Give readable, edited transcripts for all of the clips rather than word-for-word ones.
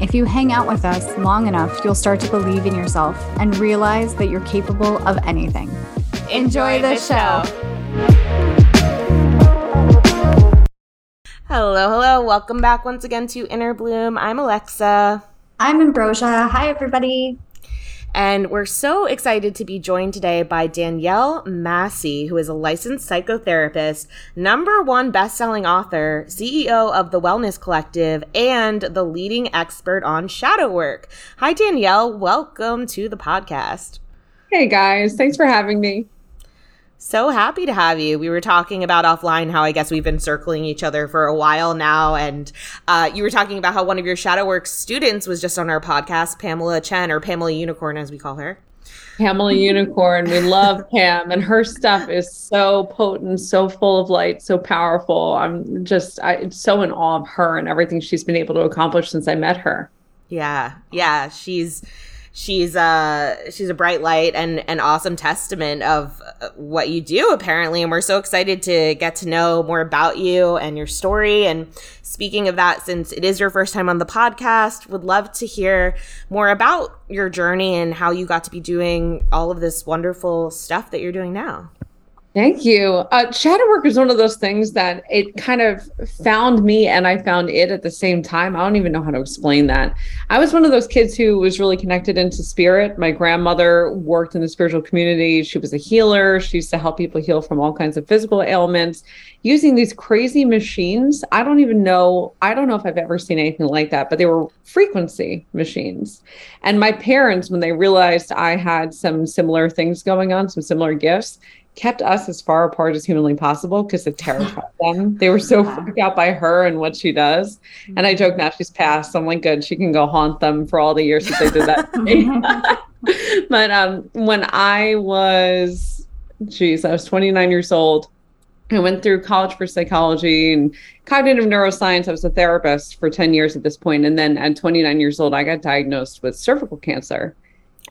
If you hang out with us long enough, you'll start to believe in yourself and realize that you're capable of anything. Enjoy the show. Hello. Welcome back once again to Inner Bloom. I'm Alexa. I'm Ambrosia. Hi, everybody. And we're so excited to be joined today by Danielle Massey, who is a licensed psychotherapist, #1 best-selling author, CEO of the Wellness Collective, and the leading expert on shadow work. Hi, Danielle. Welcome to the podcast. Hey, guys. Thanks for having me. So happy to have you. We were talking about offline how I guess we've been circling each other for a while now. And you were talking about how one of your ShadowWorks students was just on our podcast, Pamela Chen, or Pamela Unicorn, as we call her. Pamela Unicorn. We love Pam. And her stuff is so potent, so full of light, so powerful. I'm just so in awe of her and everything she's been able to accomplish since I met her. Yeah. She's a bright light and an awesome testament of what you do, apparently. And we're so excited to get to know more about you and your story. And speaking of that, since it is your first time on the podcast, would love to hear more about your journey and how you got to be doing all of this wonderful stuff that you're doing now. Thank you. Shadow work is one of those things that it kind of found me and I found it at the same time. I don't even know how to explain that. I was one of those kids who was really connected into spirit. My grandmother worked in the spiritual community. She was a healer. She used to help people heal from all kinds of physical ailments using these crazy machines. I don't know if I've ever seen anything like that, but they were frequency machines. And my parents, when they realized I had some similar things going on, some similar gifts, kept us as far apart as humanly possible because it terrified them. They were so freaked out by her and what she does. And I joke now she's passed. So I'm like, good, she can go haunt them for all the years since they did that to me. But when I was, I was 29 years old. I went through college for psychology and cognitive neuroscience. I was a therapist for 10 years at this point. And then at 29 years old, I got diagnosed with cervical cancer.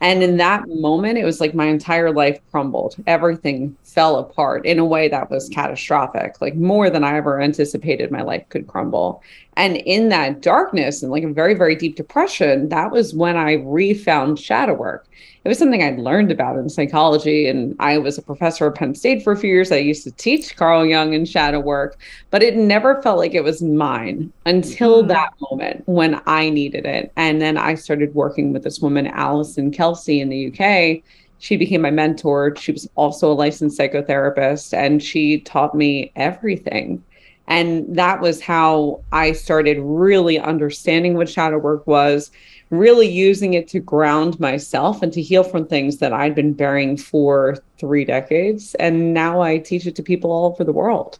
And in that moment, it was like my entire life crumbled. Everything fell apart in a way that was catastrophic, like more than I ever anticipated my life could crumble. And in that darkness and like a very, very deep depression, that was when I refound shadow work. It was something I'd learned about in psychology. And I was a professor at Penn State for a few years. I used to teach Carl Jung and shadow work, but it never felt like it was mine until that moment when I needed it. And then I started working with this woman, Alison Kelsey, in the UK. She became my mentor. She was also a licensed psychotherapist, and she taught me everything. And that was how I started really understanding what shadow work was, really using it to ground myself and to heal from things that I'd been burying for 3 decades. And now I teach it to people all over the world.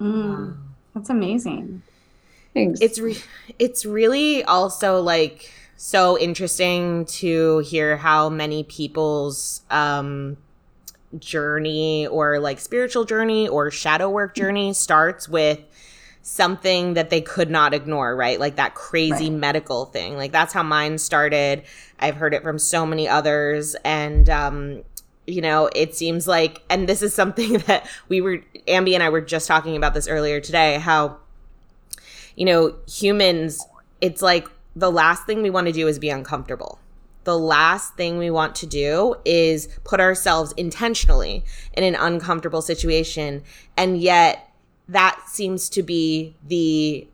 That's amazing. Thanks. It's really also like so interesting to hear how many people's journey or like spiritual journey or shadow work journey starts with something that they could not ignore, right? Like that crazy medical thing. Like that's how mine started. I've heard it from so many others. And, you know, it seems like, and this is something that Ambi and I were just talking about this earlier today, how, you know, humans, it's like the last thing we want to do is be uncomfortable. The last thing we want to do is put ourselves intentionally in an uncomfortable situation. And yet that seems to be the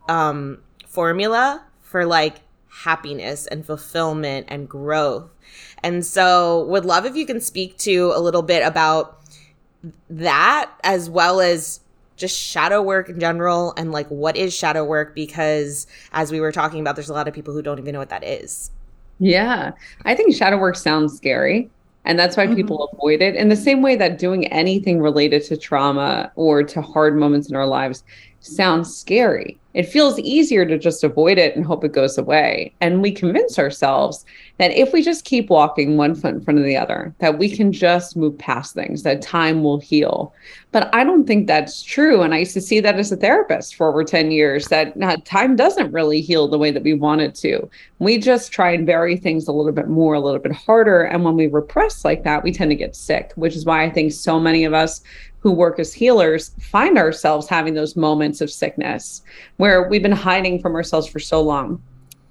formula for like happiness and fulfillment and growth. And so would love if you can speak to a little bit about that, as well as just shadow work in general, and like, what is shadow work? Because as we were talking about, there's a lot of people who don't even know what that is. Yeah. I think shadow work sounds scary, and that's why people avoid it, in the same way that doing anything related to trauma or to hard moments in our lives sounds scary. It feels easier to just avoid it and hope it goes away. And we convince ourselves that if we just keep walking one foot in front of the other, that we can just move past things, that time will heal. But I don't think that's true. And I used to see that as a therapist for over 10 years, that time doesn't really heal the way that we want it to. We just try and bury things a little bit more, a little bit harder. And when we repress like that, we tend to get sick, which is why I think so many of us who work as healers find ourselves having those moments of sickness where we've been hiding from ourselves for so long.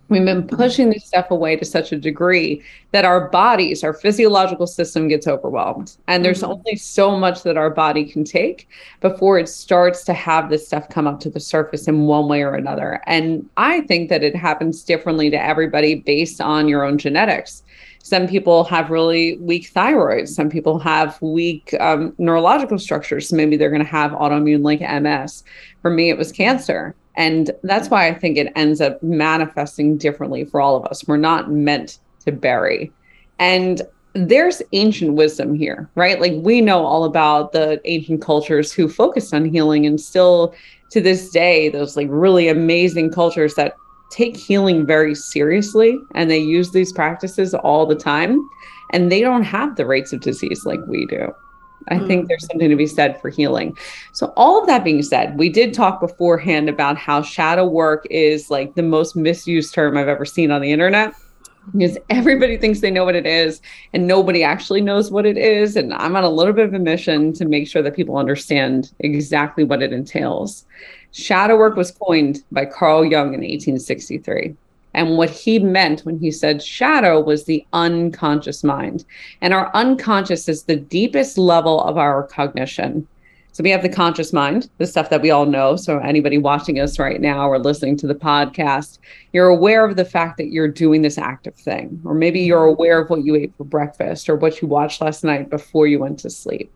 We've been pushing this stuff away to such a degree that our bodies, our physiological system gets overwhelmed. And there's only so much that our body can take before it starts to have this stuff come up to the surface in one way or another. And I think that it happens differently to everybody based on your own genetics. Some people have really weak thyroids. Some people have weak neurological structures. So maybe they're going to have autoimmune like MS. For me, it was cancer. And that's why I think it ends up manifesting differently for all of us. We're not meant to bury. And there's ancient wisdom here, right? Like, we know all about the ancient cultures who focused on healing, and still to this day, those like really amazing cultures that take healing very seriously, and they use these practices all the time, and they don't have the rates of disease like we do. I think there's something to be said for healing. So all of that being said, we did talk beforehand about how shadow work is like the most misused term I've ever seen on the internet, because everybody thinks they know what it is and nobody actually knows what it is. And I'm on a little bit of a mission to make sure that people understand exactly what it entails. Shadow work was coined by Carl Jung in 1863. And what he meant when he said shadow was the unconscious mind. And our unconscious is the deepest level of our cognition. So we have the conscious mind, the stuff that we all know. So anybody watching us right now or listening to the podcast, you're aware of the fact that you're doing this active thing. Or maybe you're aware of what you ate for breakfast or what you watched last night before you went to sleep.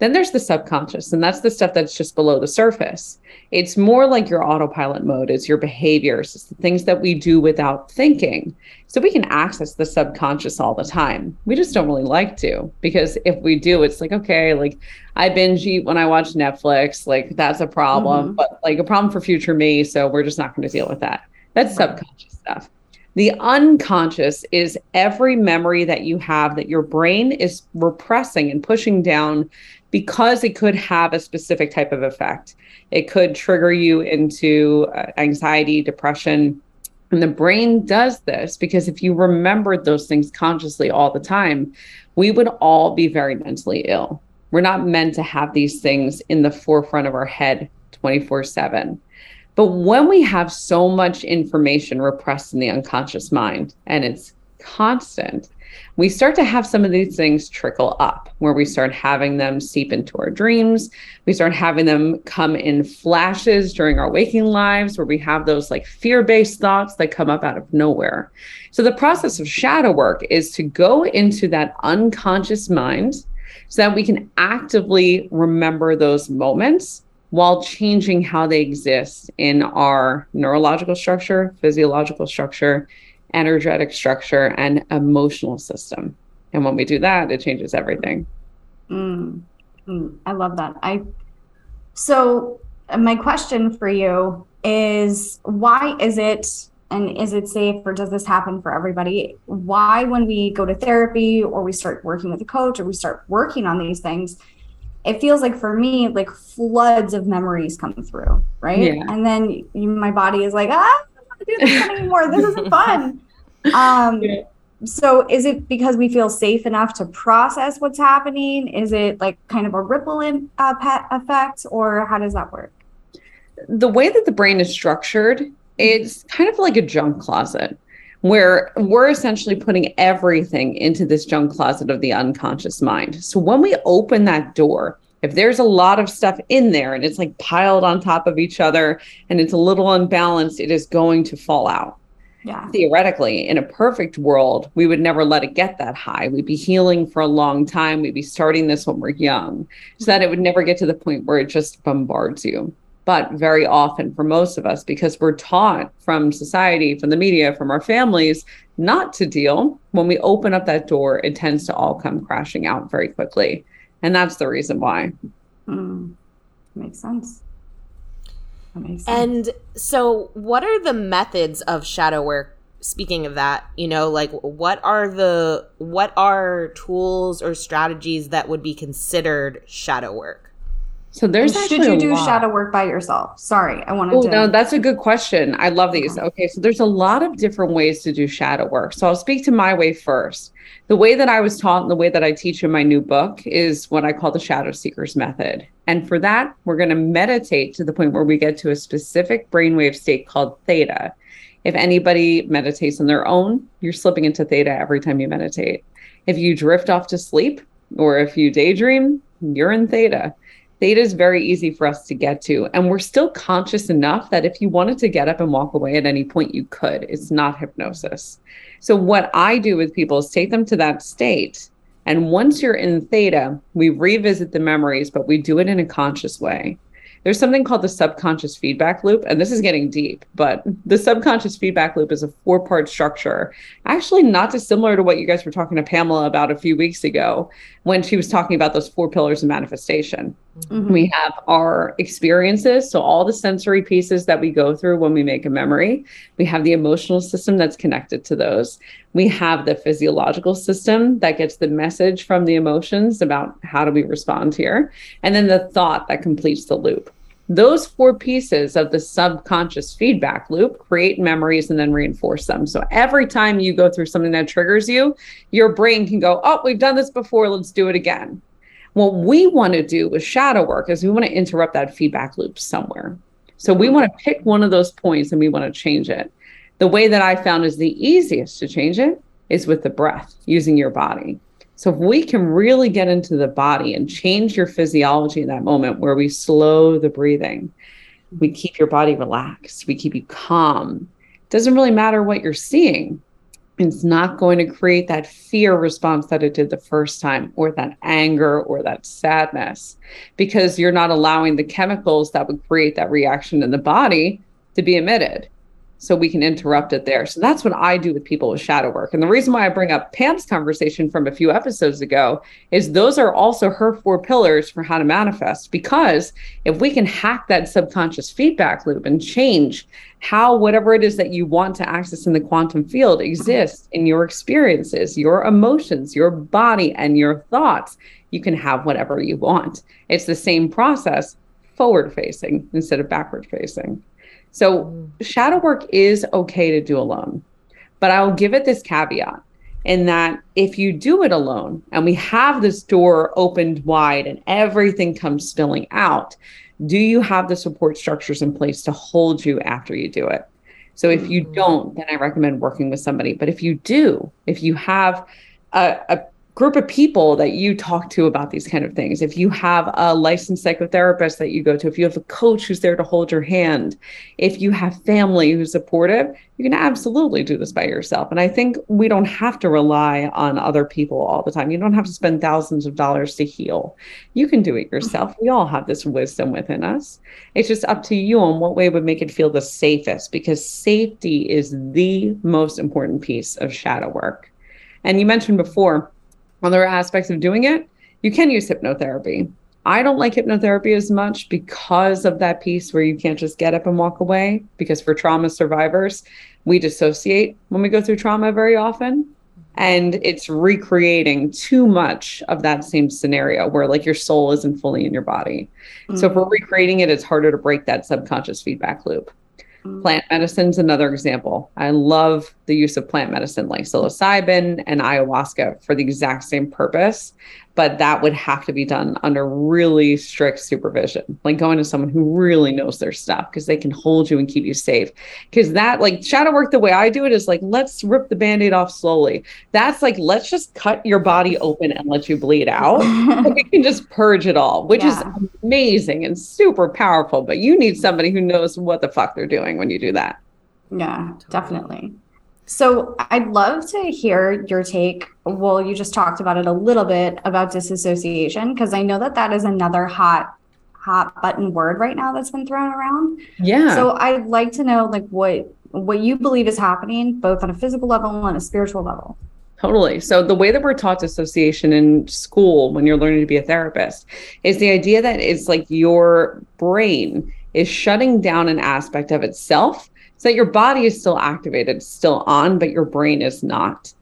Then there's the subconscious, and that's the stuff that's just below the surface. It's more like your autopilot mode. It's your behaviors. It's the things that we do without thinking. So we can access the subconscious all the time. We just don't really like to, because if we do, it's like, okay, like I binge eat when I watch Netflix. Like that's a problem, but like a problem for future me. So we're just not going to deal with that. That's subconscious stuff. The unconscious is every memory that you have that your brain is repressing and pushing down, because it could have a specific type of effect. It could trigger you into anxiety, depression. And the brain does this because if you remembered those things consciously all the time, we would all be very mentally ill. We're not meant to have these things in the forefront of our head 24/7. But when we have so much information repressed in the unconscious mind, and it's constant, we start to have some of these things trickle up, where we start having them seep into our dreams. We start having them come in flashes during our waking lives, where we have those like fear-based thoughts that come up out of nowhere. So the process of shadow work is to go into that unconscious mind so that we can actively remember those moments while changing how they exist in our neurological structure, physiological structure, energetic structure, and emotional system. And when we do that, it changes everything. I love that. So my question for you is, why is it, and is it safe, or does this happen for everybody? Why, when we go to therapy or we start working with a coach or we start working on these things, it feels like for me, like floods of memories come through, right? Yeah. And then my body is like, do this anymore. This isn't fun. So is it because we feel safe enough to process what's happening? Is it like kind of a ripple effect, or how does that work? The way that the brain is structured, it's kind of like a junk closet, where we're essentially putting everything into this junk closet of the unconscious mind. So when we open that door, if there's a lot of stuff in there and it's like piled on top of each other and it's a little unbalanced, it is going to fall out. Yeah. Theoretically, in a perfect world, we would never let it get that high. We'd be healing for a long time. We'd be starting this when we're young, so that it would never get to the point where it just bombards you. But very often for most of us, because we're taught from society, from the media, from our families, not to deal, when we open up that door, it tends to all come crashing out very quickly. And that's the reason why. Makes sense. And so what are the methods of shadow work? Speaking of that, you know, like what are tools or strategies that would be considered shadow work? So there's actually should you do shadow work by yourself? Sorry, I wanted to. No, that's a good question. I love these. Okay, so there's a lot of different ways to do shadow work. So I'll speak to my way first. The way that I was taught and the way that I teach in my new book is what I call the Shadow Seekers method. And for that, we're going to meditate to the point where we get to a specific brainwave state called theta. If anybody meditates on their own, you're slipping into theta every time you meditate. If you drift off to sleep or if you daydream, you're in theta. Theta is very easy for us to get to. And we're still conscious enough that if you wanted to get up and walk away at any point, you could. It's not hypnosis. So what I do with people is take them to that state. And once you're in theta, we revisit the memories, but we do it in a conscious way. There's something called the subconscious feedback loop. And this is getting deep, but the subconscious feedback loop is a 4-part structure, actually not dissimilar to what you guys were talking to Pamela about a few weeks ago when she was talking about those 4 pillars of manifestation. Mm-hmm. We have our experiences. So all the sensory pieces that we go through when we make a memory, we have the emotional system that's connected to those. We have the physiological system that gets the message from the emotions about how do we respond here. And then the thought that completes the loop. Those 4 pieces of the subconscious feedback loop create memories and then reinforce them. So every time you go through something that triggers you, your brain can go, oh, we've done this before. Let's do it again. What we want to do with shadow work is we want to interrupt that feedback loop somewhere. So we want to pick one of those points and we want to change it. The way that I found is the easiest to change it is with the breath, using your body. So if we can really get into the body and change your physiology in that moment where we slow the breathing, we keep your body relaxed, we keep you calm. It doesn't really matter what you're seeing. It's not going to create that fear response that it did the first time, or that anger, or that sadness, because you're not allowing the chemicals that would create that reaction in the body to be emitted. So we can interrupt it there. So that's what I do with people with shadow work. And the reason why I bring up Pam's conversation from a few episodes ago is those are also her 4 pillars for how to manifest, because if we can hack that subconscious feedback loop and change how whatever it is that you want to access in the quantum field exists in your experiences, your emotions, your body, and your thoughts, you can have whatever you want. It's the same process, forward facing instead of backward facing. So shadow work is okay to do alone, but I'll give it this caveat in that if you do it alone and we have this door opened wide and everything comes spilling out, do you have the support structures in place to hold you after you do it? So if you don't, then I recommend working with somebody. But if you do, if you have a group of people that you talk to about these kind of things, if you have a licensed psychotherapist that you go to, if you have a coach who's there to hold your hand, if you have family who's supportive, you can absolutely do this by yourself. And I think we don't have to rely on other people all the time. You don't have to spend thousands of dollars to heal. You can do it yourself. We all have this wisdom within us. It's just up to you on what way would make it feel the safest, because safety is the most important piece of shadow work. And you mentioned before, other aspects of doing it, you can use hypnotherapy. I don't like hypnotherapy as much because of that piece where you can't just get up and walk away, because for trauma survivors, we dissociate when we go through trauma very often. And it's recreating too much of that same scenario where like your soul isn't fully in your body. Mm-hmm. So if we're recreating it, it's harder to break that subconscious feedback loop. Plant medicine is another example. I love the use of plant medicine like psilocybin and ayahuasca for the exact same purpose, but that would have to be done under really strict supervision, like going to someone who really knows their stuff, because they can hold you and keep you safe. Because that, like shadow work, the way I do it is like, let's rip the Band-Aid off slowly. That's like, let's just cut your body open and let you bleed out. You can just purge it all, which is amazing and super powerful, but you need somebody who knows what the fuck they're doing when you do that. Yeah, definitely. So I'd love to hear your take. Well, you just talked about it a little bit about disassociation, because I know that that is another hot button word right now that's been thrown around. Yeah. So I'd like to know like what you believe is happening both on a physical level and on a spiritual level. Totally. So the way that we're taught dissociation in school when you're learning to be a therapist is the idea that it's like your brain is shutting down an aspect of itself so that your body is still activated, still on, but your brain is not.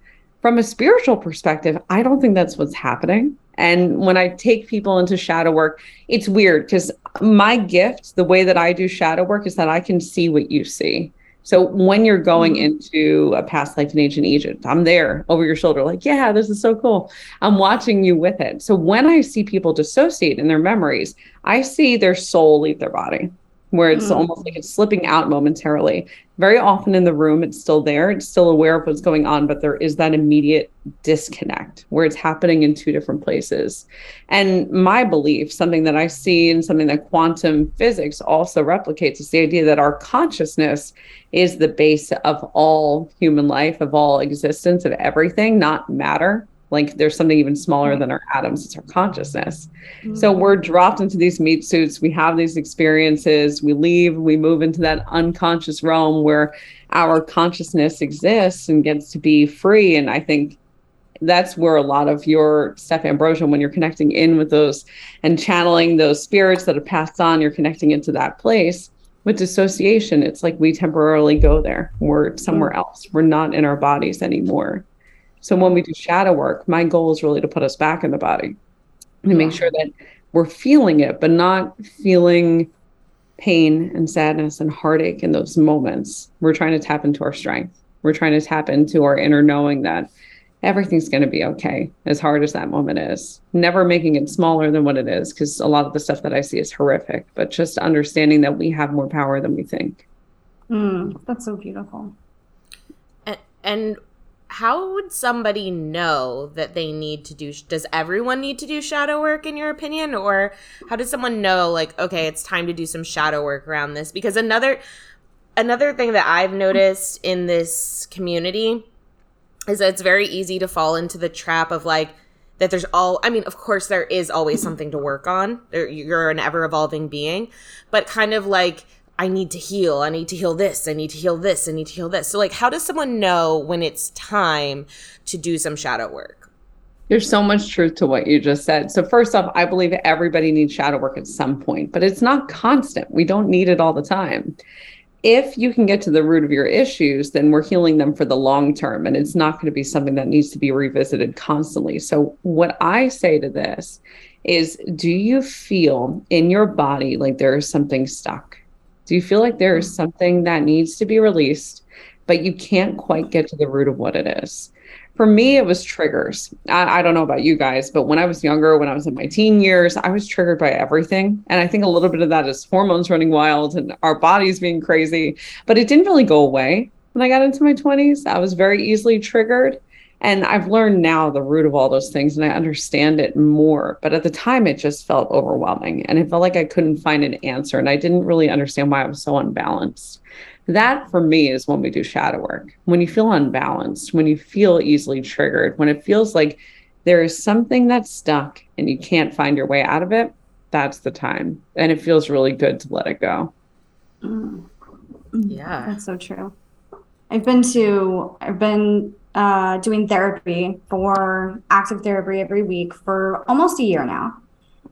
From a spiritual perspective, I don't think that's what's happening. And when I take people into shadow work, it's weird because my gift, the way that I do shadow work, is that I can see what you see. So when you're going into a past life in ancient Egypt, I'm there over your shoulder, like, yeah, this is so cool. I'm watching you with it. So when I see people dissociate in their memories, I see their soul leave their body, where it's almost like it's slipping out momentarily. Very often in the room, it's still there. It's still aware of what's going on, but there is that immediate disconnect where it's happening in two different places. And my belief, something that I see and something that quantum physics also replicates, is the idea that our consciousness is the base of all human life, of all existence, of everything, not matter. Like there's something even smaller than our atoms. It's our consciousness. So we're dropped into these meat suits. We have these experiences. We leave, we move into that unconscious realm where our consciousness exists and gets to be free. And I think that's where a lot of your Steph Ambrosian, when you're connecting in with those and channeling those spirits that have passed on, you're connecting into that place. With dissociation, it's like we temporarily go there. We're somewhere else. We're not in our bodies anymore. So when we do shadow work, my goal is really to put us back in the body and to make sure that we're feeling it, but not feeling pain and sadness and heartache in those moments. We're trying to tap into our strength. We're trying to tap into our inner knowing that everything's going to be okay, as hard as that moment is. Never making it smaller than what it is, because a lot of the stuff that I see is horrific, but just understanding that we have more power than we think. That's so beautiful. And how would somebody know that they need to do, does everyone need to do shadow work in your opinion? Or how does someone know like, okay, it's time to do some shadow work around this? Because another thing that I've noticed in this community is that it's very easy to fall into the trap of like, that there's all, I mean, of course there is always something to work on. You're an ever evolving being, but kind of like, I need to heal. I need to heal this. I need to heal this. I need to heal this. So like, how does someone know when it's time to do some shadow work? There's so much truth to what you just said. So first off, I believe everybody needs shadow work at some point, but it's not constant. We don't need it all the time. If you can get to the root of your issues, then we're healing them for the long term, and it's not going to be something that needs to be revisited constantly. So what I say to this is, do you feel in your body like there is something stuck? Do you feel like there is something that needs to be released, but you can't quite get to the root of what it is? For me, it was triggers. I don't know about you guys, but when I was younger, when I was in my teen years, I was triggered by everything. And I think a little bit of that is hormones running wild and our bodies being crazy, but it didn't really go away. When I got into my 20s, I was very easily triggered. And I've learned now the root of all those things, and I understand it more. But at the time, it just felt overwhelming, and it felt like I couldn't find an answer, and I didn't really understand why I was so unbalanced. That, for me, is when we do shadow work. When you feel unbalanced, when you feel easily triggered, when it feels like there is something that's stuck and you can't find your way out of it, that's the time. And it feels really good to let it go. Yeah. That's so true. I've been doing therapy for active therapy every week for almost a year now.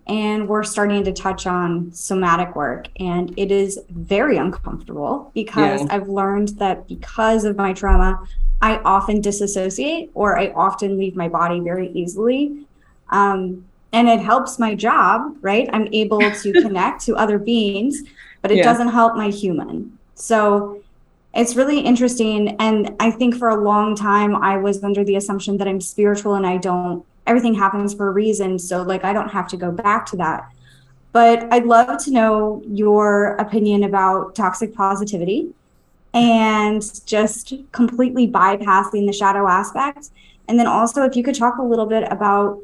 And we're starting to touch on somatic work. And it is very uncomfortable because I've learned that because of my trauma, I often disassociate, or I often leave my body very easily. And it helps my job, right? I'm able to connect to other beings, but it doesn't help my human. So it's really interesting. And I think for a long time, I was under the assumption that I'm spiritual and everything happens for a reason. So like, I don't have to go back to that. But I'd love to know your opinion about toxic positivity and just completely bypassing the shadow aspect. And then also if you could talk a little bit about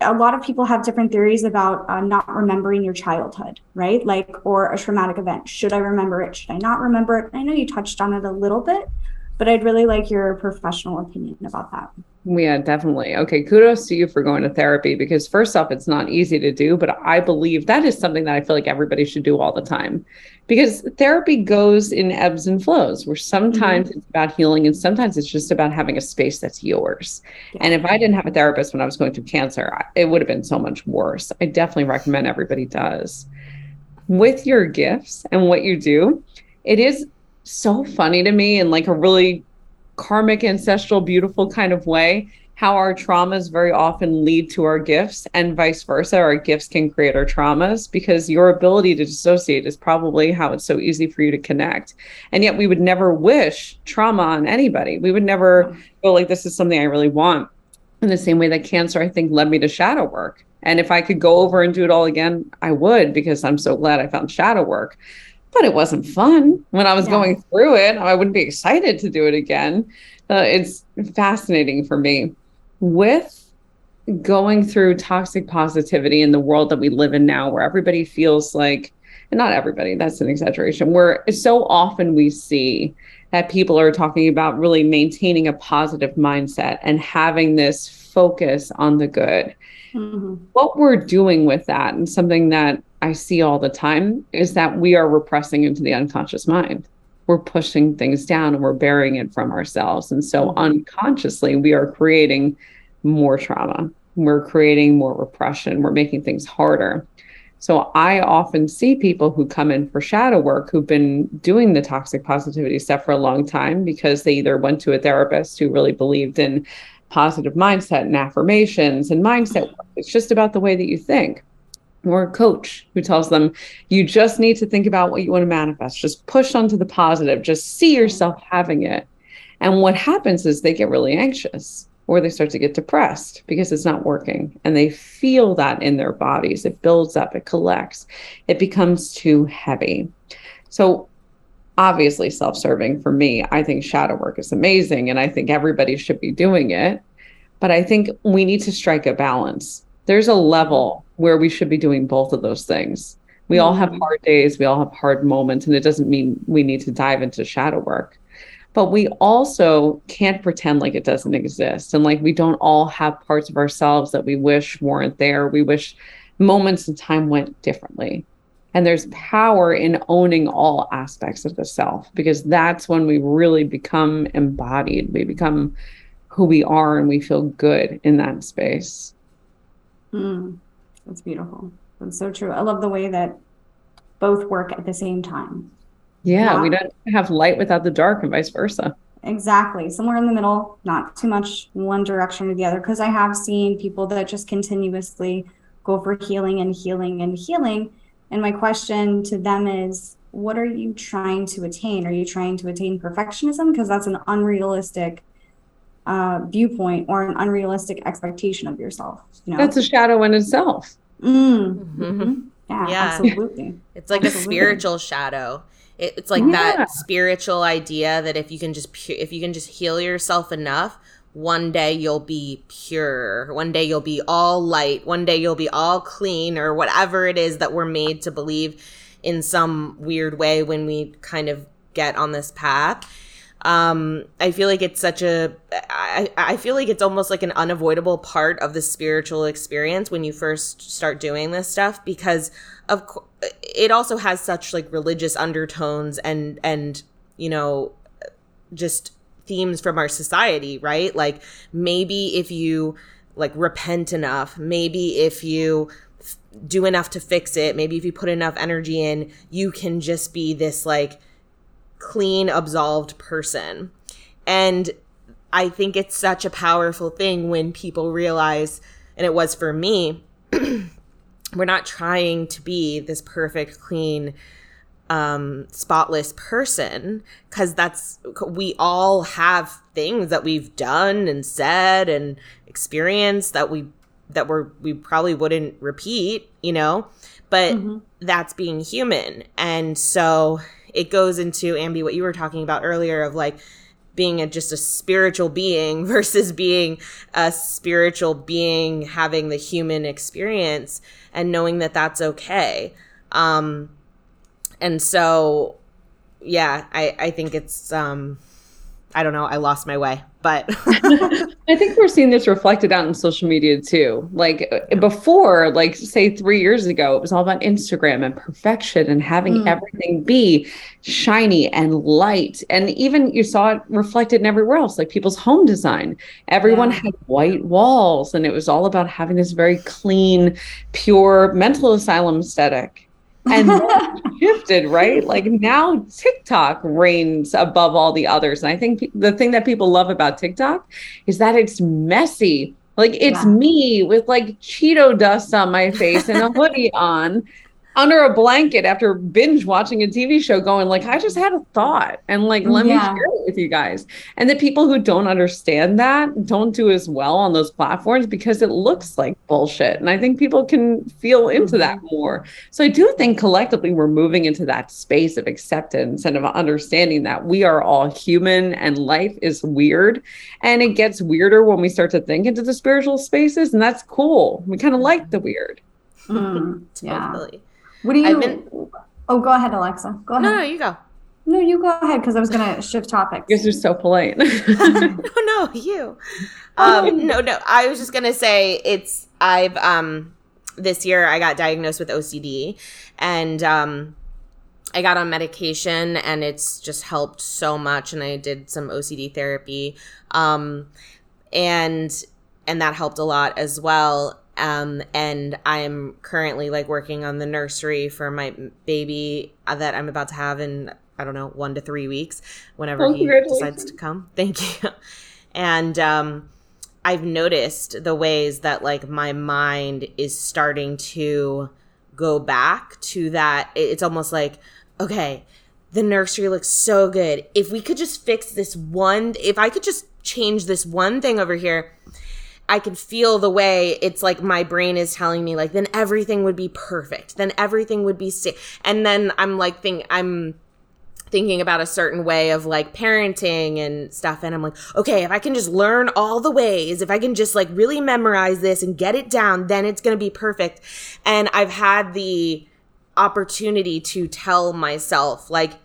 a lot of people have different theories about not remembering your childhood, right? Like, or a traumatic event. Should I remember it? Should I not remember it? I know you touched on it a little bit, but I'd really like your professional opinion about that. Yeah, definitely. Okay. Kudos to you for going to therapy, because first off, it's not easy to do, but I believe that is something that I feel like everybody should do all the time, because therapy goes in ebbs and flows, where sometimes it's about healing and sometimes it's just about having a space that's yours. Yeah. And if I didn't have a therapist when I was going through cancer, it would have been so much worse. I definitely recommend everybody does. With your gifts and what you do, it is so funny to me, and like a really karmic, ancestral, beautiful kind of way, how our traumas very often lead to our gifts, and vice versa. Our gifts can create our traumas, because your ability to dissociate is probably how it's so easy for you to connect. And yet we would never wish trauma on anybody. We would never go like, this is something I really want. In the same way that cancer, I think, led me to shadow work. And if I could go over and do it all again, I would, because I'm so glad I found shadow work. But it wasn't fun when I was going through it. I wouldn't be excited to do it again. It's fascinating for me. With going through toxic positivity in the world that we live in now, where everybody feels like, and not everybody, that's an exaggeration, where so often we see that people are talking about really maintaining a positive mindset and having this focus on the good. What we're doing with that, and something that I see all the time, is that we are repressing into the unconscious mind. We're pushing things down and we're burying it from ourselves. And so unconsciously, we are creating more trauma. We're creating more repression. We're making things harder. So I often see people who come in for shadow work who've been doing the toxic positivity stuff for a long time, because they either went to a therapist who really believed in positive mindset and affirmations and mindset work. It's just about the way that you think. Or a coach who tells them, you just need to think about what you want to manifest. Just push onto the positive. Just see yourself having it. And what happens is they get really anxious, or they start to get depressed because it's not working. And they feel that in their bodies. It builds up. It collects. It becomes too heavy. So obviously self-serving for me. I think shadow work is amazing, and I think everybody should be doing it. But I think we need to strike a balance. There's a level where we should be doing both of those things. We all have hard days, we all have hard moments, and it doesn't mean we need to dive into shadow work. But we also can't pretend like it doesn't exist, and like we don't all have parts of ourselves that we wish weren't there. We wish moments in time went differently. And there's power in owning all aspects of the self, because that's when we really become embodied. We become who we are, and we feel good in that space. That's beautiful. That's so true. I love the way that both work at the same time. Yeah, we don't have light without the dark, and vice versa. Exactly. Somewhere in the middle, not too much one direction or the other, because I have seen people that just continuously go for healing and healing and healing. And my question to them is, what are you trying to attain? Are you trying to attain perfectionism? Because that's an unrealistic viewpoint or an unrealistic expectation of yourself. You know? That's a shadow in itself. Yeah, absolutely. It's like a spiritual shadow. It's like that spiritual idea that if you can just heal yourself enough, one day you'll be pure. One day you'll be all light. One day you'll be all clean, or whatever it is that we're made to believe in some weird way when we kind of get on this path. I feel like it's such a, I feel like it's almost like an unavoidable part of the spiritual experience when you first start doing this stuff, because of it also has such like religious undertones and, you know, just themes from our society, right? Like maybe if you like repent enough, maybe if you do enough to fix it, maybe if you put enough energy in, you can just be this like clean, absolved person. And I think it's such a powerful thing when people realize, and it was for me, we're not trying to be this perfect, clean, spotless person, because we all have things that we've done and said and experienced that we probably wouldn't repeat, you know, but that's being human. And so it goes into, Ambi, what you were talking about earlier of like being just a spiritual being versus being a spiritual being having the human experience and knowing that that's okay. And so, yeah, I think it's, I don't know, I lost my way, but. I think we're seeing this reflected out in social media too. Like before, like say 3 years ago, it was all about Instagram and perfection and having everything be shiny and light. And even you saw it reflected in everywhere else, like people's home design. Everyone had white walls and it was all about having this very clean, pure mental asylum aesthetic. And that shifted, right? Like now TikTok reigns above all the others. And I think the thing that people love about TikTok is that it's messy. Like it's me with like Cheeto dust on my face and a hoodie on under a blanket after binge watching a TV show going like, I just had a thought and like, let me share it with you guys. And the people who don't understand that don't do as well on those platforms because it looks like bullshit. And I think people can feel into that more. So I do think collectively we're moving into that space of acceptance and of understanding that we are all human and life is weird. And it gets weirder when we start to think into the spiritual spaces. And that's cool. We kind of like the weird. Totally. What do you? Oh, go ahead, Alexa. Go ahead. No, you go. No, you go ahead because I was going to shift topics. You guys are so polite. No, you. No. I was just going to say this year I got diagnosed with OCD, and I got on medication, and it's just helped so much. And I did some OCD therapy, and that helped a lot as well. And I'm currently like working on the nursery for my baby that I'm about to have in, I don't know, 1 to 3 weeks, whenever he decides to come. Thank you. And I've noticed the ways that like my mind is starting to go back to that. It's almost like, okay, the nursery looks so good. If we could just fix this one, if I could just change this one thing over here, I can feel the way it's like my brain is telling me like, then everything would be perfect. Then everything would be safe. And then I'm like, I'm thinking about a certain way of like parenting and stuff. And I'm like, okay, if I can just learn all the ways, if I can just like really memorize this and get it down, then it's going to be perfect. And I've had the opportunity to tell myself like,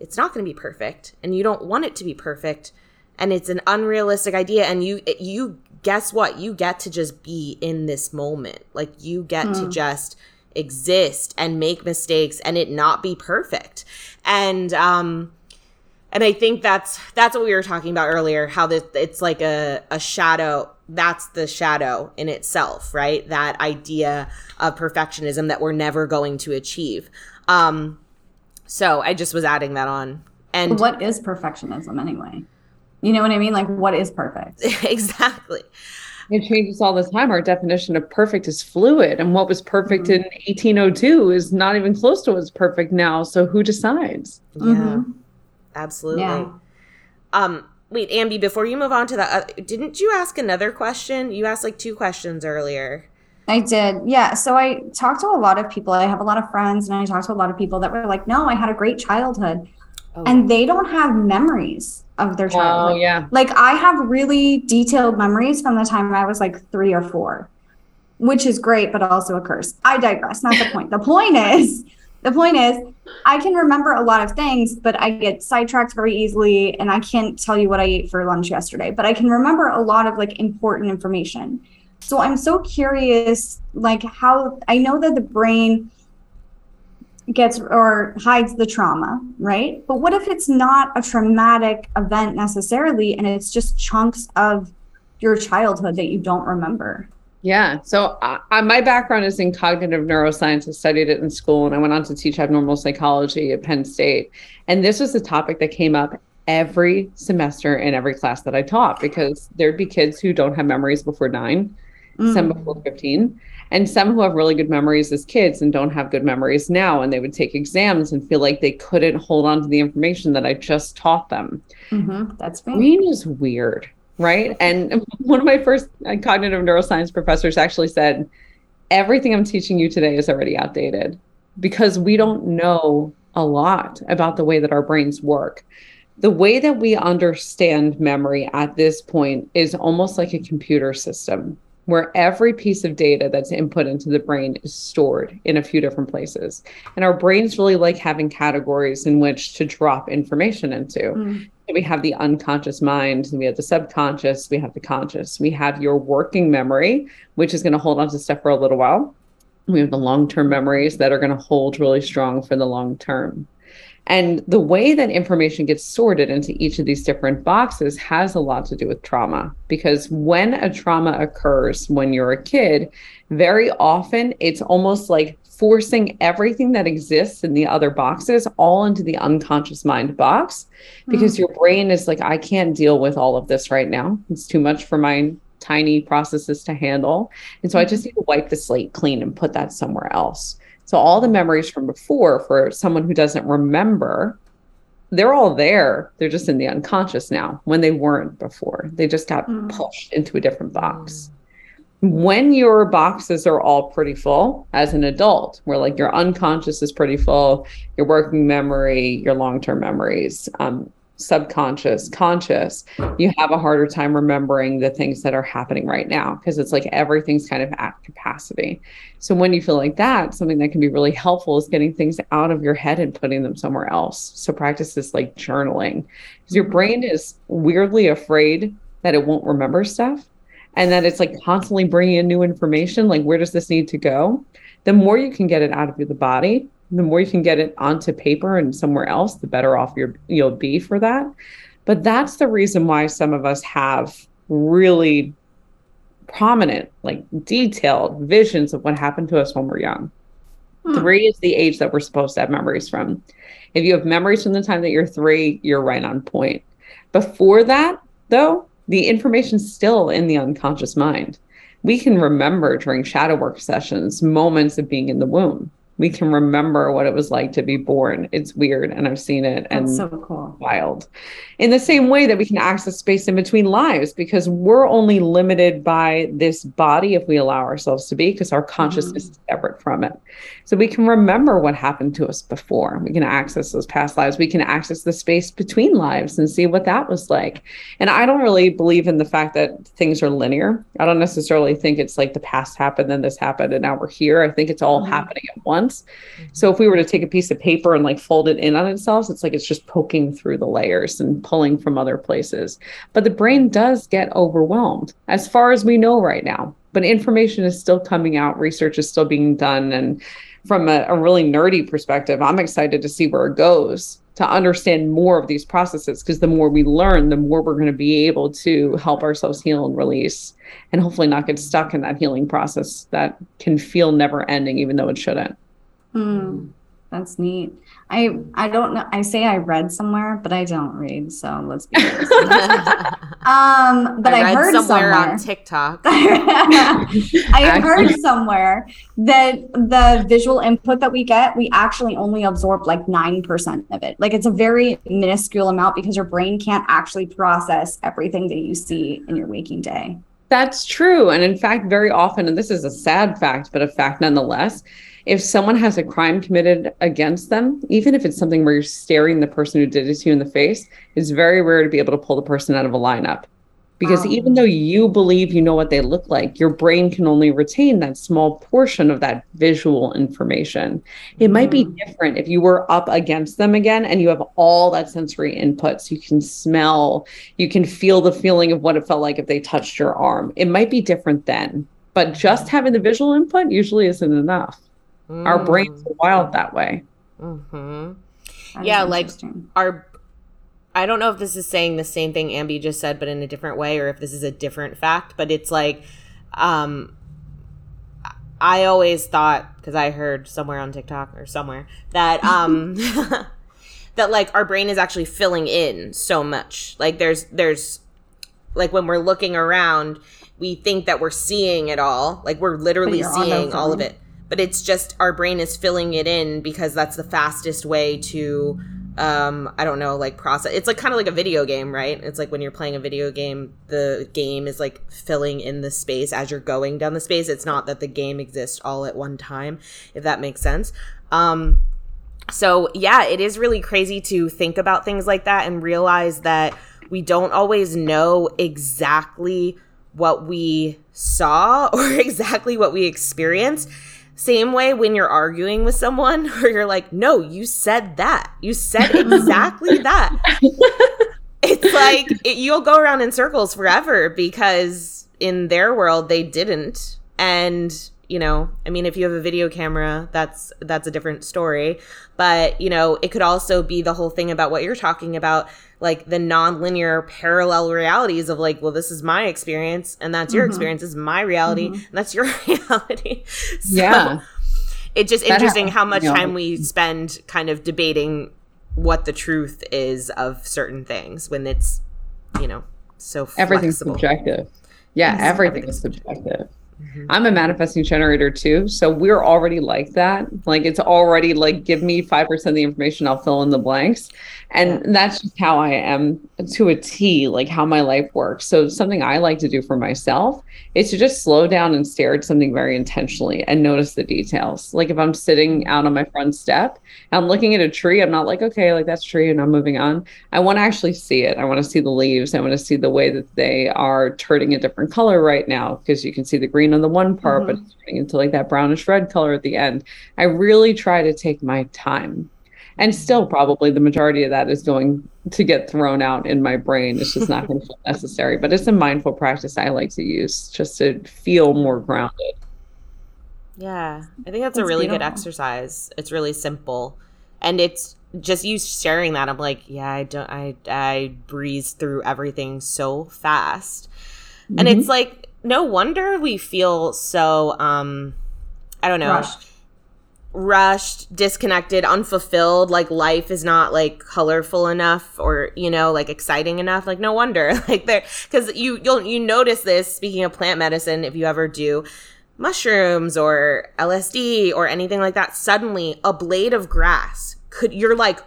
it's not going to be perfect and you don't want it to be perfect. And it's an unrealistic idea. And you guess what? You get to just be in this moment. Like you get to just exist and make mistakes and it not be perfect. And I think that's what we were talking about earlier, how that it's like a shadow. That's the shadow in itself, right? That idea of perfectionism that we're never going to achieve. So I just was adding that on. And what is perfectionism anyway? You know what I mean? Like, what is perfect? Exactly. It changes all the time. Our definition of perfect is fluid. And what was perfect in 1802 is not even close to what's perfect now. So who decides? Yeah, absolutely. Yeah. Wait, Ambi, before you move on to the didn't you ask another question? You asked like two questions earlier. I did. Yeah. So I talked to a lot of people. I have a lot of friends and I talked to a lot of people that were like, no, I had a great childhood. Oh. And they don't have memories of their childhood. Oh, yeah. Like I have really detailed memories from the time I was like 3 or 4, which is great, but also a curse. I digress. Not the point. The point is I can remember a lot of things, but I get sidetracked very easily. And I can't tell you what I ate for lunch yesterday, but I can remember a lot of like important information. So I'm so curious, like how I know that the brain gets or hides the trauma, right? But what if it's not a traumatic event necessarily, and it's just chunks of your childhood that you don't remember? Yeah. So my background is in cognitive neuroscience. I studied it in school, and I went on to teach abnormal psychology at Penn State. And this was the topic that came up every semester in every class that I taught, because there'd be kids who don't have memories before 9, some before 15. And some who have really good memories as kids and don't have good memories now, and they would take exams and feel like they couldn't hold on to the information that I just taught them. Mm-hmm. That's me. Brain is weird, right? And one of my first cognitive neuroscience professors actually said, everything I'm teaching you today is already outdated because we don't know a lot about the way that our brains work. the way that we understand memory at this point is almost like a computer system, where every piece of data that's input into the brain is stored in a few different places. And our brains really like having categories in which to drop information into. Mm. We have the unconscious mind, and we have the subconscious, we have the conscious, we have your working memory, which is going to hold on to stuff for a little while. We have the long-term memories that are going to hold really strong for the long term. And the way that information gets sorted into each of these different boxes has a lot to do with trauma, because when a trauma occurs when you're a kid, very often it's almost like forcing everything that exists in the other boxes all into the unconscious mind box, because your brain is like, I can't deal with all of this right now. It's too much for my tiny processes to handle. And so I just need to wipe the slate clean and put that somewhere else. So all the memories from before, for someone who doesn't remember, they're all there. They're just in the unconscious now, when they weren't before. They just got pushed into a different box. When your boxes are all pretty full as an adult, where like your unconscious is pretty full, your working memory, your long-term memories, subconscious, conscious, you have a harder time remembering the things that are happening right now, because it's like everything's kind of at capacity. So when you feel like that, something that can be really helpful is getting things out of your head and putting them somewhere else. So practices like journaling, because your brain is weirdly afraid that it won't remember stuff, and that it's like constantly bringing in new information. Like, where does this need to go? The more you can get it out of the body, the more you can get it onto paper and somewhere else, the better off you'll be for that. But that's the reason why some of us have really prominent, like detailed visions of what happened to us when we're young. 3 is the age that we're supposed to have memories from. If you have memories from the time that you're 3, you're right on point. Before that, though, the information's still in the unconscious mind. We can remember during shadow work sessions, moments of being in the womb. We can remember what it was like to be born. It's weird, and I've seen it. And that's so cool. Wild. In the same way that we can access space in between lives, because we're only limited by this body if we allow ourselves to be, because our consciousness is separate from it. So we can remember what happened to us before. We can access those past lives. We can access the space between lives and see what that was like. And I don't really believe in the fact that things are linear. I don't necessarily think it's like the past happened, then this happened, and now we're here. I think it's all happening at once. So if we were to take a piece of paper and like fold it in on itself, it's like it's just poking through the layers and pulling from other places. But the brain does get overwhelmed, as far as we know right now. But information is still coming out. Research is still being done. And from a really nerdy perspective, I'm excited to see where it goes, to understand more of these processes, because the more we learn, the more we're going to be able to help ourselves heal and release, and hopefully not get stuck in that healing process that can feel never ending, even though it shouldn't. That's neat. I don't know. I say I read somewhere, but I don't read. So let's be honest. But I heard somewhere on TikTok. I heard somewhere that the visual input that we get, we actually only absorb like 9% of it. Like, it's a very minuscule amount, because your brain can't actually process everything that you see in your waking day. That's true. And in fact, very often, and this is a sad fact, but a fact nonetheless, if someone has a crime committed against them, even if it's something where you're staring the person who did it to you in the face, it's very rare to be able to pull the person out of a lineup. Because even though you believe you know what they look like, your brain can only retain that small portion of that visual information. It might be different if you were up against them again and you have all that sensory inputs. You can smell, you can feel the feeling of what it felt like if they touched your arm. It might be different then, but just having the visual input usually isn't enough. Our brains are wild that way. Yeah, like our... I don't know if this is saying the same thing Ambi just said, but in a different way, or if this is a different fact, but it's like, I always thought, because I heard somewhere on TikTok or somewhere that, that like our brain is actually filling in so much. Like there's like when we're looking around, we think that we're seeing it all. Like we're literally seeing all of it, but it's just our brain is filling it in, because that's the fastest way to, I don't know, like process. It's like kind of like a video game, right? It's like when you're playing a video game, the game is like filling in the space as you're going down the space. It's not that the game exists all at one time, if that makes sense. So yeah, it is really crazy to think about things like that and realize that we don't always know exactly what we saw or exactly what we experienced. Same way when you're arguing with someone or you're like, no, you said that. You said exactly that. It's like you'll go around in circles forever because in their world, they didn't. And, you know, I mean, if you have a video camera, that's a different story. But, you know, it could also be the whole thing about what you're talking about, like the nonlinear parallel realities of like, well, this is my experience and that's your experience, this is my reality and that's your reality. So yeah. It's just interesting how much time we spend kind of debating what the truth is of certain things when it's, you know, so flexible. Everything's subjective. Yeah, everything is subjective. Mm-hmm. I'm a manifesting generator too. So we're already like that. Like it's already like, give me 5% of the information, I'll fill in the blanks. And that's just how I am to a T, like how my life works. So something I like to do for myself is to just slow down and stare at something very intentionally and notice the details. Like if I'm sitting out on my front step and I'm looking at a tree, I'm not like, okay, like that's a tree and I'm moving on. I want to actually see it. I want to see the leaves. I want to see the way that they are turning a different color right now, because you can see the green on the one part, but it's turning into like that brownish red color at the end. I really try to take my time, and still probably the majority of that is going to get thrown out in my brain. It's just not going to feel necessary, but it's a mindful practice I like to use just to feel more grounded. Yeah, I think that's a really good exercise. It's really simple, and it's just you sharing that. I'm like, yeah, I breeze through everything so fast, and it's like, no wonder we feel so, I don't know, rushed, disconnected, unfulfilled, like life is not like colorful enough or, you know, like exciting enough. Like no wonder, like there, because you notice this, speaking of plant medicine, if you ever do mushrooms or LSD or anything like that, suddenly a blade of grass you're like,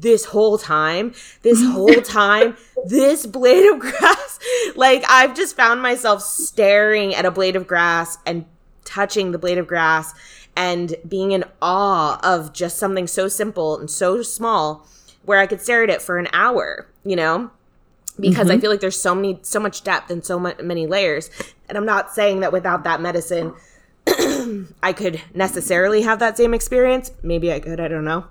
this whole time, this blade of grass, like I've just found myself staring at a blade of grass and touching the blade of grass and being in awe of just something so simple and so small where I could stare at it for an hour, you know, because I feel like there's so much depth and so many layers. And I'm not saying that without that medicine, I could necessarily have that same experience. Maybe I could, I don't know.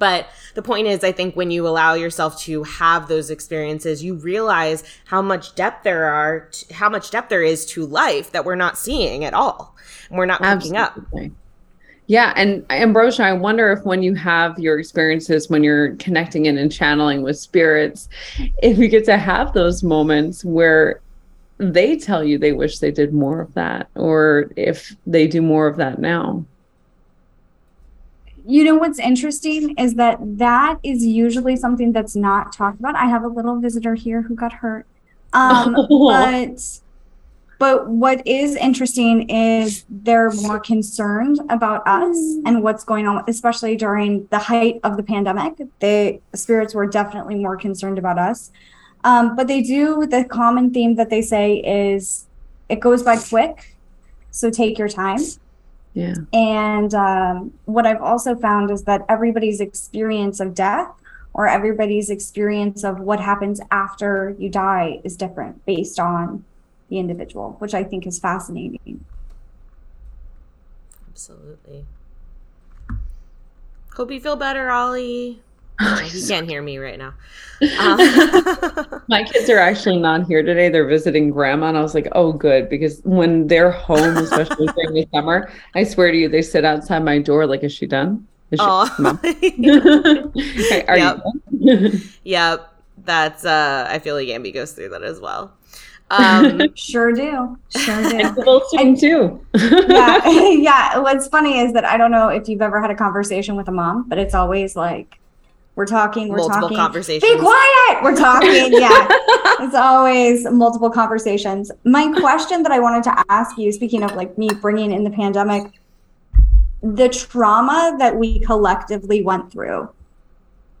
But the point is, I think when you allow yourself to have those experiences, you realize how much depth there is to life that we're not seeing at all. And we're not picking up. Yeah. And Ambrosia, I wonder if when you have your experiences, when you're connecting in and channeling with spirits, if you get to have those moments where they tell you they wish they did more of that, or if they do more of that now. You know, what's interesting is that is usually something that's not talked about. I have a little visitor here who got hurt. But what is interesting is they're more concerned about us and what's going on, especially during the height of the pandemic. The spirits were definitely more concerned about us. But they do, the common theme that they say is it goes by quick, so take your time. Yeah. And what I've also found is that everybody's experience of death or everybody's experience of what happens after you die is different based on the individual, which I think is fascinating. Absolutely. Hope you feel better, Ollie. You can't hear me right now. My kids are actually not here today. They're visiting grandma. And I was like, oh, good. Because when they're home, especially during the summer, I swear to you, they sit outside my door. Like, is she done? Okay, are you done? Yep. That's, I feel like Ambi goes through that as well. Sure do. It's a little soon too. Yeah. What's funny is that I don't know if you've ever had a conversation with a mom, but it's always like, We're talking. Conversations. Be quiet. We're talking. Yeah. It's always multiple conversations. My question that I wanted to ask you, speaking of like me bringing in the pandemic, the trauma that we collectively went through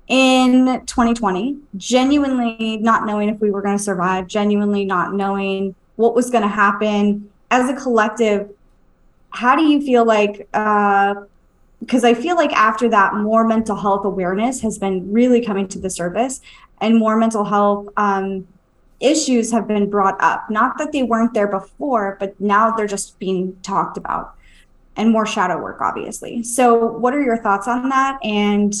in 2020, genuinely not knowing if we were going to survive, genuinely not knowing what was going to happen as a collective. How do you feel like, because I feel like after that, more mental health awareness has been really coming to the surface, and more mental health issues have been brought up. Not that they weren't there before, but now they're just being talked about, and more shadow work, obviously. So what are your thoughts on that? And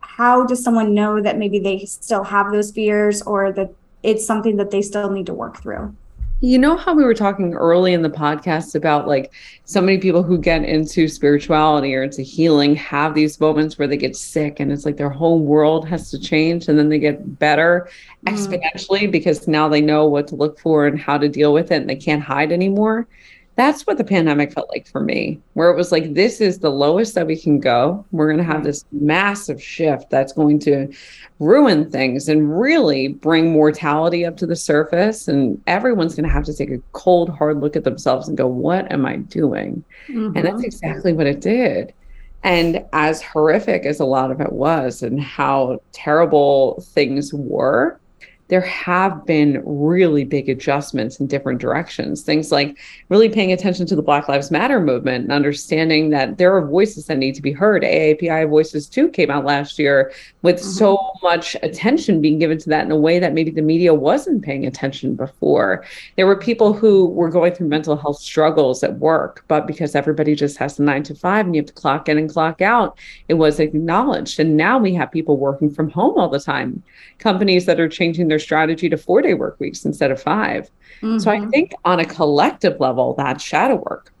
how does someone know that maybe they still have those fears, or that it's something that they still need to work through? You know how we were talking early in the podcast about like so many people who get into spirituality or into healing have these moments where they get sick and it's like their whole world has to change, and then they get better exponentially because now they know what to look for and how to deal with it, and they can't hide anymore. That's what the pandemic felt like for me, where it was like, this is the lowest that we can go. We're going to have this massive shift that's going to ruin things and really bring mortality up to the surface. And everyone's going to have to take a cold, hard look at themselves and go, what am I doing? Mm-hmm. And that's exactly what it did. And as horrific as a lot of it was and how terrible things were, there have been really big adjustments in different directions. Things like really paying attention to the Black Lives Matter movement and understanding that there are voices that need to be heard. AAPI Voices 2 came out last year with so much attention being given to that in a way that maybe the media wasn't paying attention before. There were people who were going through mental health struggles at work, but because everybody just has the 9 to 5 and you have to clock in and clock out, it was acknowledged. And now we have people working from home all the time. Companies that are changing their strategy to 4-day work weeks instead of 5. Mm-hmm. So I think on a collective level, that's shadow work.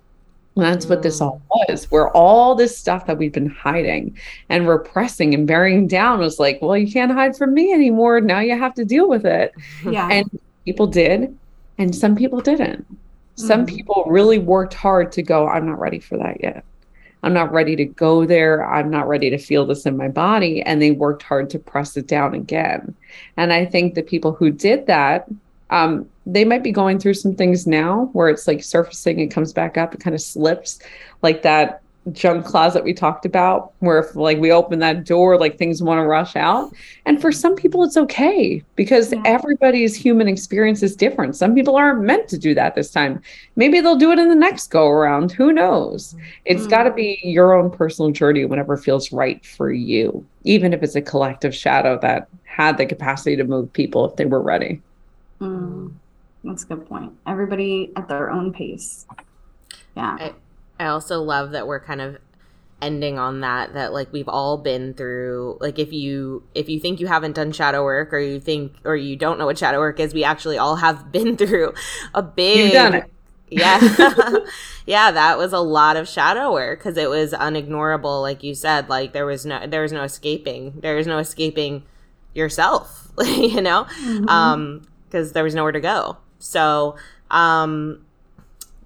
And that's what this all was, where all this stuff that we've been hiding and repressing and burying down was like, well, you can't hide from me anymore. Now you have to deal with it. Yeah. And people did. And some people didn't. Some people really worked hard to go, I'm not ready for that yet. I'm not ready to go there. I'm not ready to feel this in my body. And they worked hard to press it down again. And I think the people who did that, they might be going through some things now where it's like surfacing, it comes back up, it kind of slips, like that junk closet we talked about, where if like we open that door, like things want to rush out. And for some people, it's okay, because everybody's human experience is different. Some people aren't meant to do that this time. Maybe they'll do it in the next go around. Who knows? It's got to be your own personal journey, whenever feels right for you, even if it's a collective shadow that had the capacity to move people if they were ready. That's a good point. Everybody at their own pace. Yeah. I also love that we're kind of ending on that like we've all been through, like if you think you haven't done shadow work, or you think, or you don't know what shadow work is, we actually all have been through a big— You've done it. Yeah. Yeah, that was a lot of shadow work, because it was unignorable, like you said, like there was no escaping. There was no escaping yourself, you know? Mm-hmm. Because there was nowhere to go. So,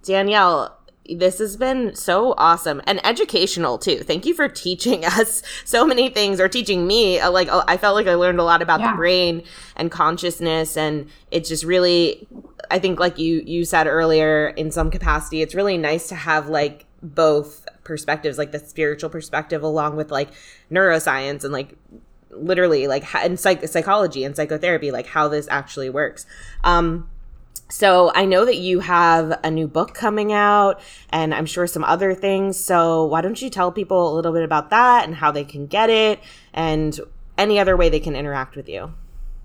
Danielle, this has been so awesome and educational too. Thank you for teaching us so many things, or teaching me. Like, I felt like I learned a lot about the brain and consciousness, and it's just really, I think like you said earlier, in some capacity, it's really nice to have like both perspectives, like the spiritual perspective along with like neuroscience and like literally like and psychology and psychotherapy, like how this actually works. So I know that you have a new book coming out, and I'm sure some other things. So why don't you tell people a little bit about that and how they can get it and any other way they can interact with you?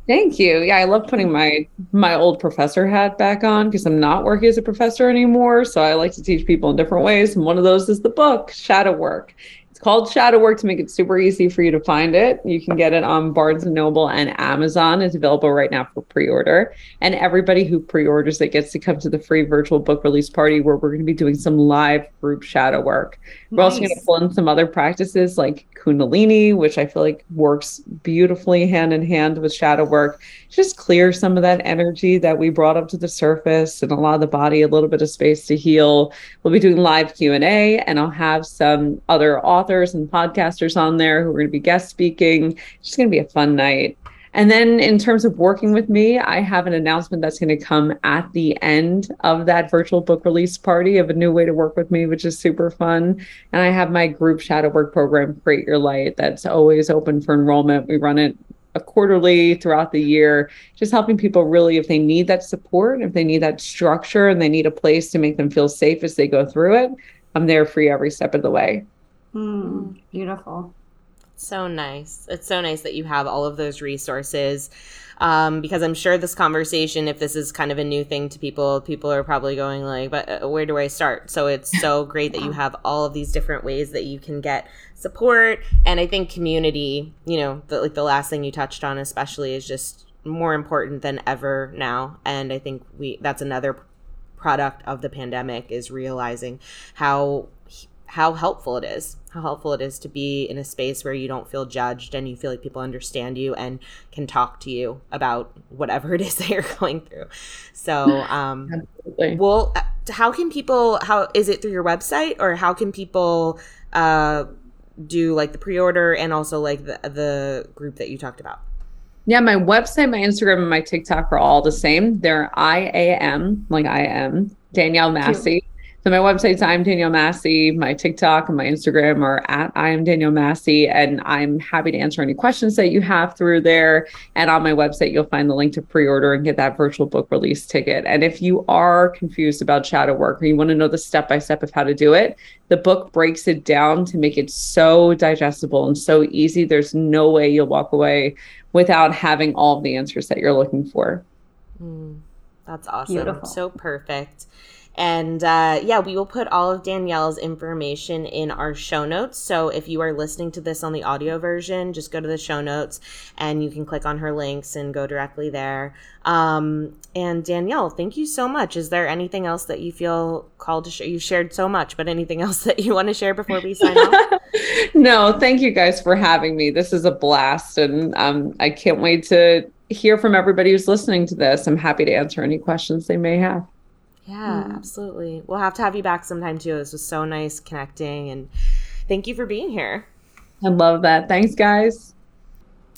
Thank you. Yeah, I love putting my old professor hat back on, because I'm not working as a professor anymore. So I like to teach people in different ways. And one of those is the book, Shadow Work. It's called Shadow Work to make it super easy for you to find it. You can get it on Barnes & Noble and Amazon. It's available right now for pre-order. And everybody who pre-orders it gets to come to the free virtual book release party, where we're going to be doing some live group shadow work. We're also going to pull in some other practices like Kundalini, which I feel like works beautifully hand in hand with shadow work. Just clear some of that energy that we brought up to the surface and allow the body a little bit of space to heal. We'll be doing live Q&A, and I'll have some other authors and podcasters on there who are going to be guest speaking. It's just going to be a fun night. And then in terms of working with me, I have an announcement that's going to come at the end of that virtual book release party of a new way to work with me, which is super fun. And I have my group shadow work program, Create Your Light, that's always open for enrollment. We run it quarterly throughout the year, just helping people really, if they need that support, if they need that structure, and they need a place to make them feel safe as they go through it, I'm there for you every step of the way. Beautiful. So nice. It's so nice that you have all of those resources, because I'm sure this conversation, if this is kind of a new thing to people, people are probably going like, but where do I start? So it's so great that you have all of these different ways that you can get support. And I think community, you know, the last thing you touched on especially is just more important than ever now. And I think that's another product of the pandemic, is realizing how helpful it is to be in a space where you don't feel judged and you feel like people understand you and can talk to you about whatever it is that you're going through. So, absolutely. Well, how is it through your website, or how can people do like the pre-order and also like the group that you talked about? Yeah, my website, my Instagram, and my TikTok are all the same. They're I am Danielle Massey. So my website's I'm Danielle Massey. My TikTok and my Instagram are at I am Danielle Massey. And I'm happy to answer any questions that you have through there. And on my website, you'll find the link to pre-order and get that virtual book release ticket. And if you are confused about shadow work, or you want to know the step-by-step of how to do it, the book breaks it down to make it so digestible and so easy. There's no way you'll walk away without having all the answers that you're looking for. That's awesome. Beautiful. So perfect. And we will put all of Danielle's information in our show notes. So if you are listening to this on the audio version, just go to the show notes and you can click on her links and go directly there. And Danielle, thank you so much. Is there anything else that you feel called to share? You shared so much, but anything else that you want to share before we sign off? No, thank you guys for having me. This is a blast, and I can't wait to hear from everybody who's listening to this. I'm happy to answer any questions they may have. Yeah, absolutely. We'll have to have you back sometime too. This was so nice connecting, and thank you for being here. I love that. Thanks, guys.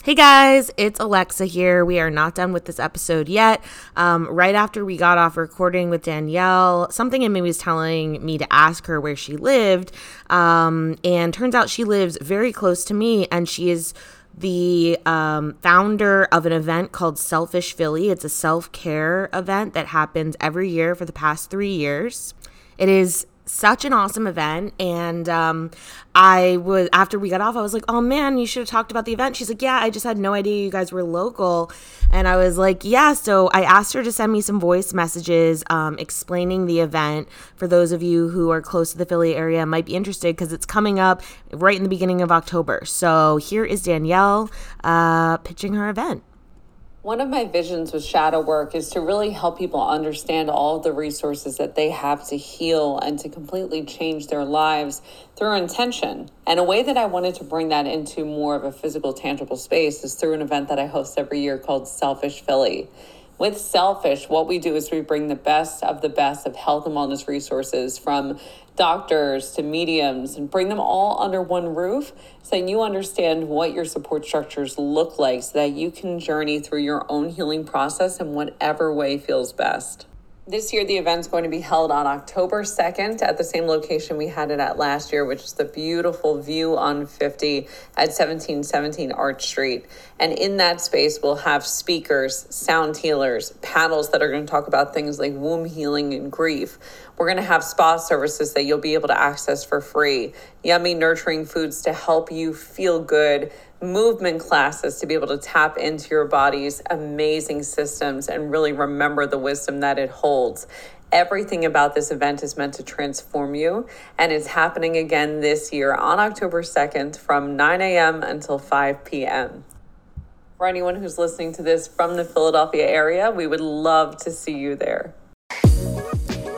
Hey guys, it's Alexa here. We are not done with this episode yet. Right after we got off recording with Danielle, something in me was telling me to ask her where she lived. And turns out she lives very close to me, and she is the founder of an event called Selfish Philly. It's a self-care event that happens every year for the past 3 years. It is such an awesome event, and after we got off, I was like, oh man, you should have talked about the event. She's like, yeah, I just had no idea you guys were local. And I was like, yeah, so I asked her to send me some voice messages explaining the event for those of you who are close to the Philly area might be interested, because it's coming up right in the beginning of October. So here is Danielle pitching her event. One of my visions with shadow work is to really help people understand all of the resources that they have to heal and to completely change their lives through intention. And a way that I wanted to bring that into more of a physical, tangible space is through an event that I host every year called Selfish Philly. With Selfish, what we do is we bring the best of health and wellness resources, from doctors to mediums, and bring them all under one roof so that you understand what your support structures look like, so that you can journey through your own healing process in whatever way feels best. This year, the event's going to be held on October 2nd at the same location we had it at last year, which is the beautiful view on 50 at 1717 Arch Street. And in that space, we'll have speakers, sound healers, panels that are going to talk about things like womb healing and grief. We're going to have spa services that you'll be able to access for free, yummy, nurturing foods to help you feel good, movement classes to be able to tap into your body's amazing systems and really remember the wisdom that it holds. Everything about this event is meant to transform you, and it's happening again this year on October 2nd from 9 a.m. until 5 p.m. For anyone who's listening to this from the Philadelphia area, we would love to see you there.